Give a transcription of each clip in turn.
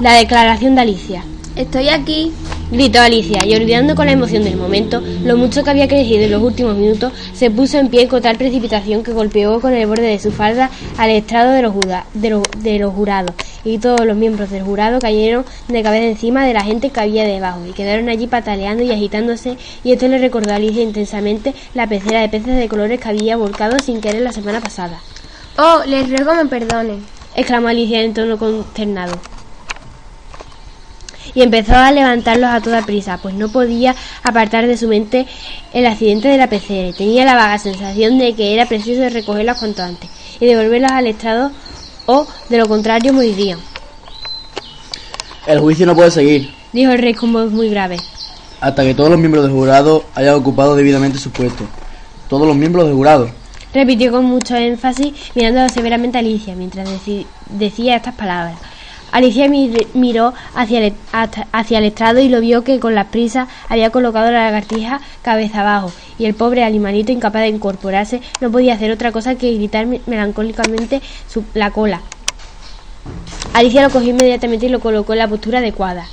La declaración de Alicia. «Estoy aquí», gritó Alicia, y olvidando con la emoción del momento lo mucho que había crecido en los últimos minutos, se puso en pie con tal precipitación que golpeó con el borde de su falda al estrado de los jurados, y todos los miembros del jurado cayeron de cabeza encima de la gente que había debajo, y quedaron allí pataleando y agitándose, y esto le recordó a Alicia intensamente la pecera de peces de colores que había volcado sin querer la semana pasada. «¡Oh, les ruego me perdonen!», exclamó Alicia en tono consternado. Y empezó a levantarlos a toda prisa, pues no podía apartar de su mente el accidente de la pecera, y tenía la vaga sensación de que era preciso recogerlas cuanto antes y devolverlas al estrado, o de lo contrario morirían. «El juicio no puede seguir», dijo el rey con voz muy grave, «hasta que todos los miembros del jurado hayan ocupado debidamente su puesto. Todos los miembros del jurado», repitió con mucho énfasis, mirando severamente a Alicia mientras decía estas palabras. Alicia miró hacia el estrado y lo vio que con las prisas había colocado la lagartija cabeza abajo, y el pobre animalito, incapaz de incorporarse, no podía hacer otra cosa que gritar melancólicamente la cola. Alicia lo cogió inmediatamente y lo colocó en la postura adecuada.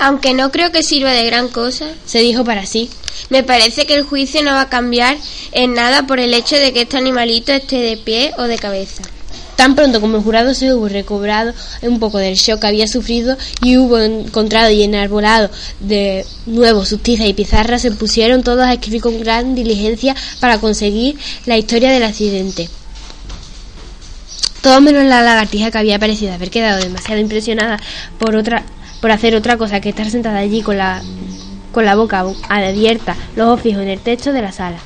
«Aunque no creo que sirva de gran cosa», se dijo para sí, «me parece que el juicio no va a cambiar en nada por el hecho de que este animalito esté de pie o de cabeza». Tan pronto como el jurado se hubo recobrado un poco del shock que había sufrido y hubo encontrado y enarbolado de nuevo sus tizas y pizarras, se pusieron todos a escribir con gran diligencia para conseguir la historia del accidente. Todo menos la lagartija, que había parecido haber quedado demasiado impresionada por hacer otra cosa que estar sentada allí con la boca abierta, los ojos fijos en el techo de la sala.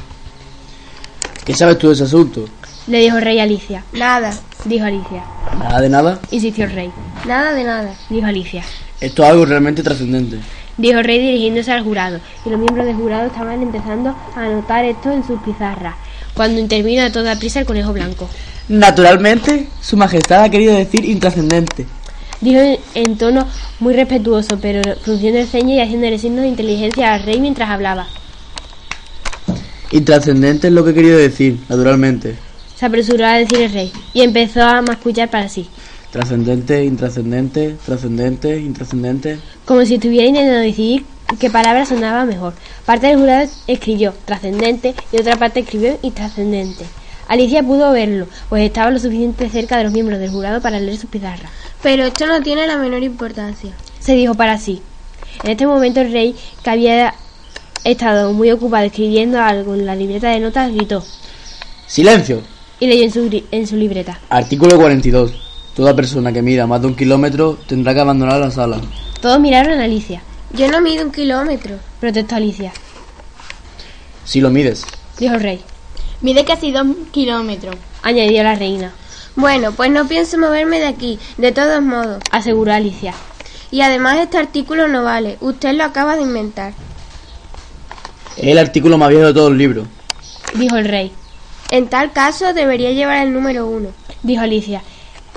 «¿Qué sabes tú de ese asunto?», le dijo el rey a Alicia. «Nada», dijo Alicia. «¿Nada de nada?», insistió el rey. «Nada de nada», dijo Alicia. «Esto es algo realmente trascendente», dijo el rey dirigiéndose al jurado, y los miembros del jurado estaban empezando a anotar esto en sus pizarras, cuando intervino a toda prisa el conejo blanco. «Naturalmente, su majestad ha querido decir intrascendente», dijo en tono muy respetuoso, pero frunciendo el ceño y haciéndole signos de inteligencia al rey mientras hablaba. «Intrascendente es lo que he querido decir, naturalmente», se apresuró a decir el rey, y empezó a mascullar para sí. «Trascendente, intrascendente, trascendente, intrascendente», como si estuviera intentando decidir qué palabra sonaba mejor. Parte del jurado escribió «trascendente» y otra parte escribió «intrascendente». Alicia pudo verlo, pues estaba lo suficiente cerca de los miembros del jurado para leer sus pizarras. «Pero esto no tiene la menor importancia», se dijo para sí. En este momento el rey, que había estado muy ocupado escribiendo algo en la libreta de notas, gritó «¡Silencio!», y leyó en su libreta. «Artículo 42. Toda persona que mida más de 1 kilómetro tendrá que abandonar la sala». Todos miraron a Alicia. «Yo no mido 1 kilómetro», protestó Alicia. «Sí lo mides», dijo el rey. «Mide casi 2 kilómetros», añadió la reina. «Bueno, pues no pienso moverme de aquí, de todos modos», aseguró Alicia. «Y además este artículo no vale, usted lo acaba de inventar». «Es el artículo más viejo de todo el libro», dijo el rey. «En tal caso debería llevar el número 1», dijo Alicia.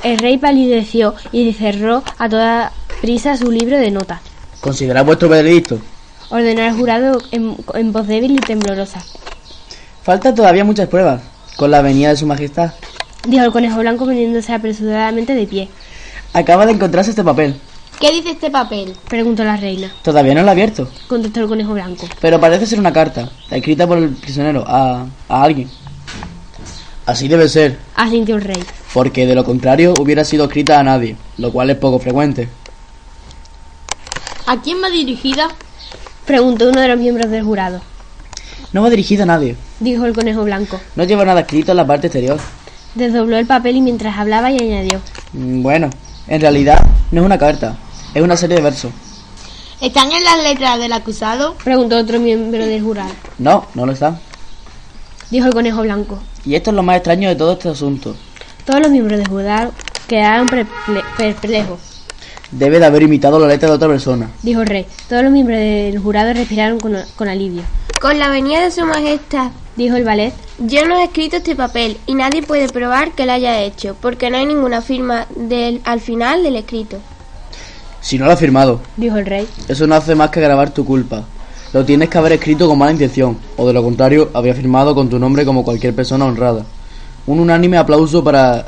El rey palideció y cerró a toda prisa su libro de notas. «Considerad vuestro veredicto», ordenó el jurado en voz débil y temblorosa. «Faltan todavía muchas pruebas, con la venida de su majestad», dijo el conejo blanco poniéndose apresuradamente de pie. «Acaba de encontrarse este papel». «¿Qué dice este papel?», preguntó la reina. «Todavía no lo he abierto», contestó el conejo blanco. «Pero parece ser una carta, escrita por el prisionero a alguien». «Así debe ser», asintió el rey, «porque de lo contrario hubiera sido escrita a nadie, lo cual es poco frecuente». «¿A quién va dirigida?», preguntó uno de los miembros del jurado. «No va dirigida a nadie», dijo el conejo blanco. «No lleva nada escrito en la parte exterior». Desdobló el papel y mientras hablaba y añadió: «Bueno, en realidad no es una carta, es una serie de versos». «¿Están en las letras del acusado?», preguntó otro miembro del jurado. No lo están», dijo el conejo blanco. «Y esto es lo más extraño de todo este asunto». Todos los miembros del jurado quedaron perplejos. Debe de haber imitado la letra de otra persona, dijo el rey. Todos los miembros del jurado respiraron con alivio. Con la venida de su majestad, dijo el ballet, yo no he escrito este papel y nadie puede probar que lo haya hecho, porque no hay ninguna firma al final del escrito. Si no lo has firmado, dijo el rey, eso no hace más que agravar tu culpa. Lo tienes que haber escrito con mala intención, o de lo contrario, habría firmado con tu nombre como cualquier persona honrada. Un unánime aplauso para...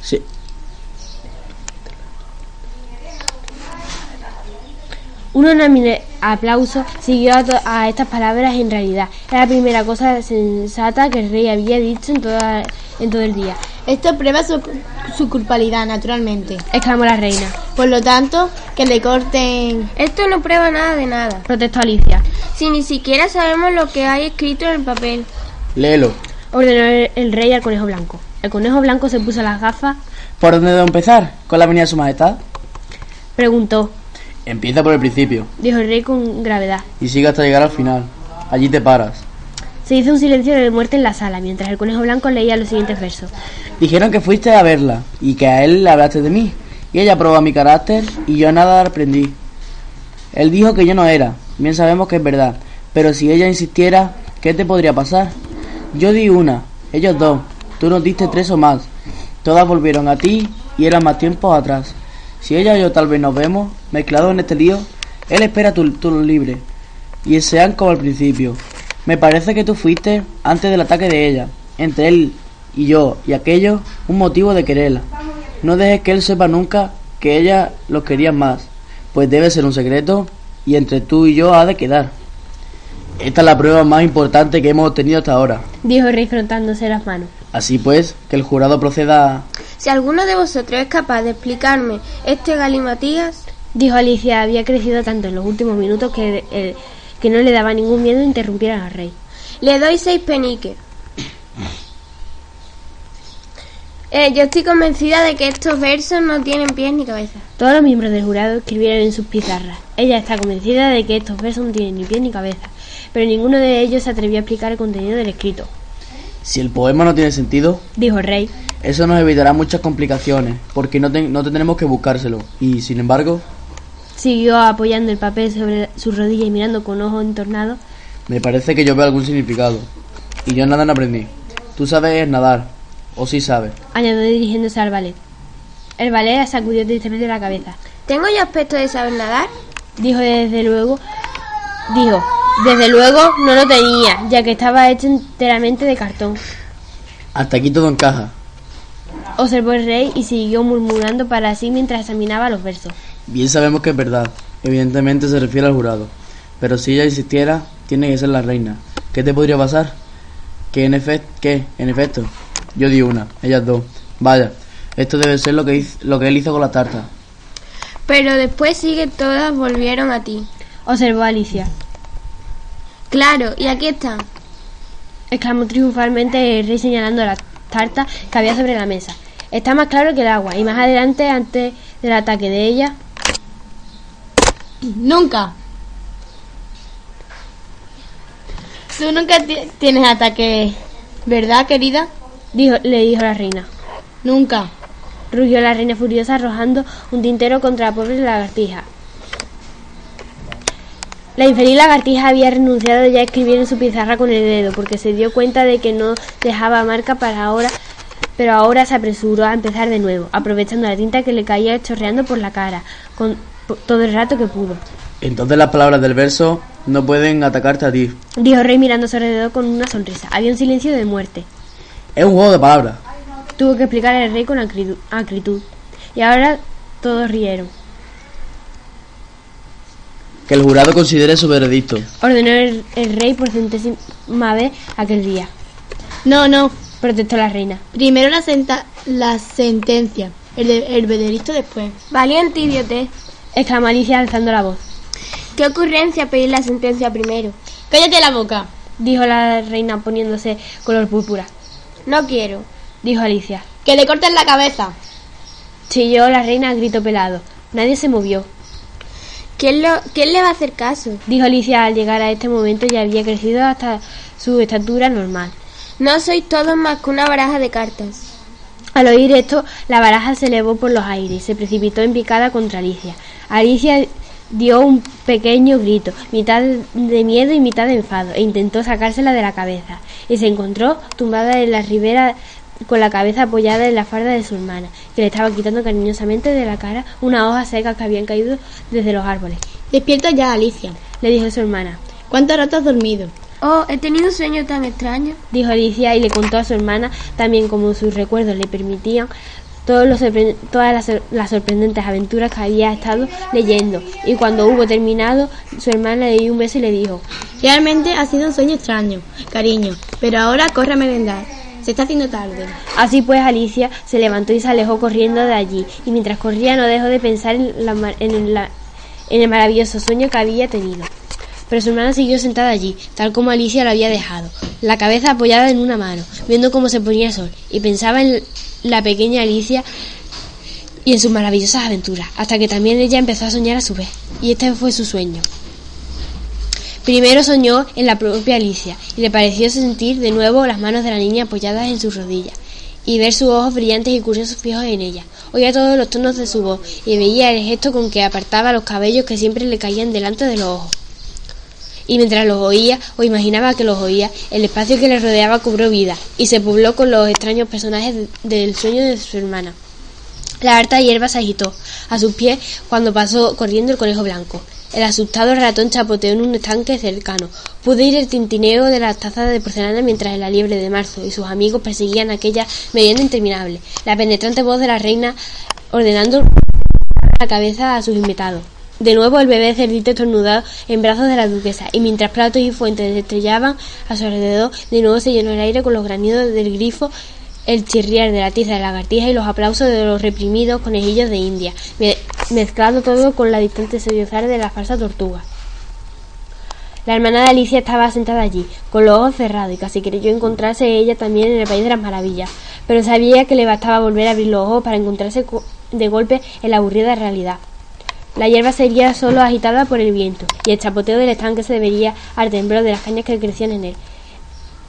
Sí. Un unánime aplauso siguió a estas palabras. En realidad, era la primera cosa sensata que el rey había dicho en todo el día. Esto prueba su culpabilidad, naturalmente, exclamó la reina. Por lo tanto, que le corten... Esto no prueba nada de nada, protestó Alicia. Si ni siquiera sabemos lo que hay escrito en el papel. Léelo, ordenó el rey al conejo blanco. El conejo blanco se puso las gafas. ¿Por dónde debo empezar? ¿Con la venida de su majestad?, preguntó. Empieza por el principio, dijo el rey con gravedad, y sigue hasta llegar al final. Allí te paras. Se hizo un silencio de muerte en la sala, mientras el conejo blanco leía los siguientes versos. Dijeron que fuiste a verla, y que a él le hablaste de mí, y ella probó mi carácter, y yo nada aprendí. Él dijo que yo no era, bien sabemos que es verdad, pero si ella insistiera, ¿qué te podría pasar? Yo di una, ellos dos, tú nos diste tres o más, todas volvieron a ti, y eran más tiempos atrás. Si ella o yo tal vez nos vemos, mezclados en este lío, él espera tu turno libre, y sean como al principio. Me parece que tú fuiste, antes del ataque de ella, entre él y yo y aquello, un motivo de quererla. No dejes que él sepa nunca que ella los quería más, pues debe ser un secreto y entre tú y yo ha de quedar. Esta es la prueba más importante que hemos obtenido hasta ahora, dijo el rey frotándose las manos. Así pues, que el jurado proceda a... Si alguno de vosotros es capaz de explicarme este galimatías, dijo Alicia. Había crecido tanto en los últimos minutos que no le daba ningún miedo interrumpir al rey. Le doy 6 peniques. Yo estoy convencida de que estos versos no tienen pies ni cabeza. Todos los miembros del jurado escribieron en sus pizarras. Ella está convencida de que estos versos no tienen ni pies ni cabeza, pero ninguno de ellos se atrevió a explicar el contenido del escrito. Si el poema no tiene sentido, dijo el rey, eso nos evitará muchas complicaciones, porque no tendremos que buscárselo. Y sin embargo... Siguió apoyando el papel sobre su rodilla y mirando con ojos entornados. Me parece que yo veo algún significado. Y yo nada no aprendí. Tú sabes nadar. O sí sabes, añadió dirigiéndose al ballet. El ballet sacudió tristemente la cabeza. ¿Tengo yo aspecto de saber nadar?, Dijo, desde luego no lo tenía, ya que estaba hecho enteramente de cartón. Hasta aquí todo encaja, observó el rey y siguió murmurando para sí mientras examinaba los versos. Bien sabemos que es verdad, evidentemente se refiere al jurado, pero si ella insistiera, tiene que ser la reina. ¿Qué te podría pasar? Que en efecto, yo di una, ellas dos. Vaya, esto debe ser lo que él hizo con la tarta. Pero después sigue todas volvieron a ti, observó Alicia. Claro, y aquí están, exclamó triunfalmente el rey señalando la tarta que había sobre la mesa. Está más claro que el agua, y más adelante, antes del ataque de ella... Nunca. Tú nunca tienes ataque, ¿verdad, querida?, le dijo la reina. Nunca, rugió la reina furiosa, arrojando un tintero contra la pobre lagartija. La infeliz lagartija había renunciado ya a escribir en su pizarra con el dedo, porque se dio cuenta de que no dejaba marca para ahora, pero ahora se apresuró a empezar de nuevo, aprovechando la tinta que le caía chorreando por la cara, todo el rato que pudo. Entonces las palabras del verso no pueden atacarte a ti, dijo el rey mirando a su alrededor con una sonrisa. Había un silencio de muerte. Es un juego de palabras, tuvo que explicar el rey con acritud. Y ahora todos rieron. Que el jurado considere su veredicto, ordenó el rey por centésima vez aquel día. No, protestó la reina. Primero la sentencia, el veredicto después. Valiente idiotez, exclamó Alicia alzando la voz. ¿Qué ocurrencia pedir la sentencia primero? ¡Cállate la boca!, dijo la reina poniéndose color púrpura. No quiero, dijo Alicia. ¡Que le corten la cabeza!, chilló la reina a grito pelado. Nadie se movió. ¿Quién le va a hacer caso?, dijo Alicia. Al llegar a este momento ya había crecido hasta su estatura normal. No sois todos más que una baraja de cartas, Al oír esto, la baraja se elevó por los aires y se precipitó en picada contra Alicia. Alicia dio un pequeño grito, mitad de miedo y mitad de enfado, e intentó sacársela de la cabeza, y se encontró tumbada en la ribera con la cabeza apoyada en la falda de su hermana, que le estaba quitando cariñosamente de la cara unas hojas secas que habían caído desde los árboles. «Despierta ya, Alicia», le dijo su hermana. «¿Cuánto rato has dormido?» «Oh, he tenido un sueño tan extraño», dijo Alicia, y le contó a su hermana, también como sus recuerdos le permitían, todas las sorprendentes aventuras que había estado leyendo. Y cuando hubo terminado, su hermana le dio un beso y le dijo: «Realmente ha sido un sueño extraño, cariño, pero ahora corre a merendar, se está haciendo tarde». Así pues, Alicia se levantó y se alejó corriendo de allí, y mientras corría no dejó de pensar en el maravilloso sueño que había tenido. Pero su hermana siguió sentada allí, tal como Alicia lo había dejado, la cabeza apoyada en una mano, viendo cómo se ponía el sol, y pensaba en la pequeña Alicia y en sus maravillosas aventuras, hasta que también ella empezó a soñar a su vez, y este fue su sueño. Primero soñó en la propia Alicia, y le pareció sentir de nuevo las manos de la niña apoyadas en sus rodillas, y ver sus ojos brillantes y curiosos fijos en ella. Oía todos los tonos de su voz, y veía el gesto con que apartaba los cabellos que siempre le caían delante de los ojos. Y mientras los oía, o imaginaba que los oía, el espacio que le rodeaba cobró vida y se pobló con los extraños personajes del sueño de su hermana. La harta hierba se agitó a sus pies cuando pasó corriendo el conejo blanco. El asustado ratón chapoteó en un estanque cercano. Pudo oír el tintineo de las tazas de porcelana mientras la liebre de marzo y sus amigos perseguían aquella merienda interminable. La penetrante voz de la reina ordenando la cabeza a sus invitados. De nuevo el bebé cerdito estornudado en brazos de la duquesa, y mientras platos y fuentes se estrellaban a su alrededor, de nuevo se llenó el aire con los granidos del grifo, el chirriar de la tiza de lagartija y los aplausos de los reprimidos conejillos de India, mezclando todo con la distante sollozar de la falsa tortuga. La hermana de Alicia estaba sentada allí, con los ojos cerrados, y casi creyó encontrarse ella también en el País de las Maravillas, pero sabía que le bastaba volver a abrir los ojos para encontrarse de golpe en la aburrida realidad. La hierba sería solo agitada por el viento, y el chapoteo del estanque se debía al temblor de las cañas que crecían en él.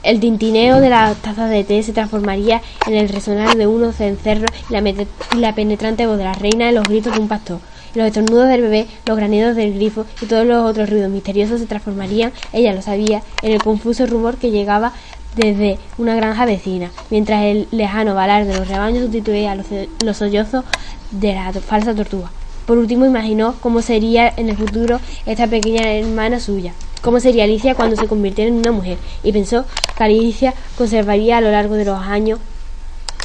El tintineo de las tazas de té se transformaría en el resonar de unos cencerros y la penetrante voz de la reina en los gritos de un pastor. Los estornudos del bebé, los granidos del grifo y todos los otros ruidos misteriosos se transformarían, ella lo sabía, en el confuso rumor que llegaba desde una granja vecina, mientras el lejano balar de los rebaños sustituía los sollozos de la falsa tortuga. Por último imaginó cómo sería en el futuro esta pequeña hermana suya, cómo sería Alicia cuando se convirtiera en una mujer, y pensó que Alicia conservaría a lo largo de los años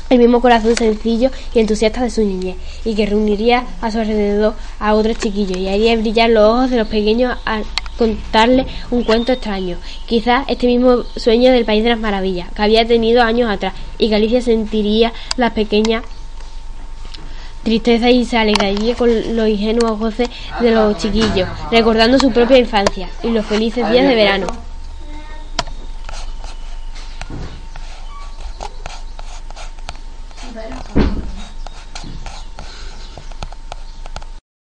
el mismo corazón sencillo y entusiasta de su niñez, y que reuniría a su alrededor a otros chiquillos y haría brillar los ojos de los pequeños al contarles un cuento extraño, quizás este mismo sueño del País de las Maravillas que había tenido años atrás, y que Alicia sentiría las pequeñas tristeza y se alegraría con los ingenuos goces de los chiquillos, recordando su propia infancia y los felices días de verano.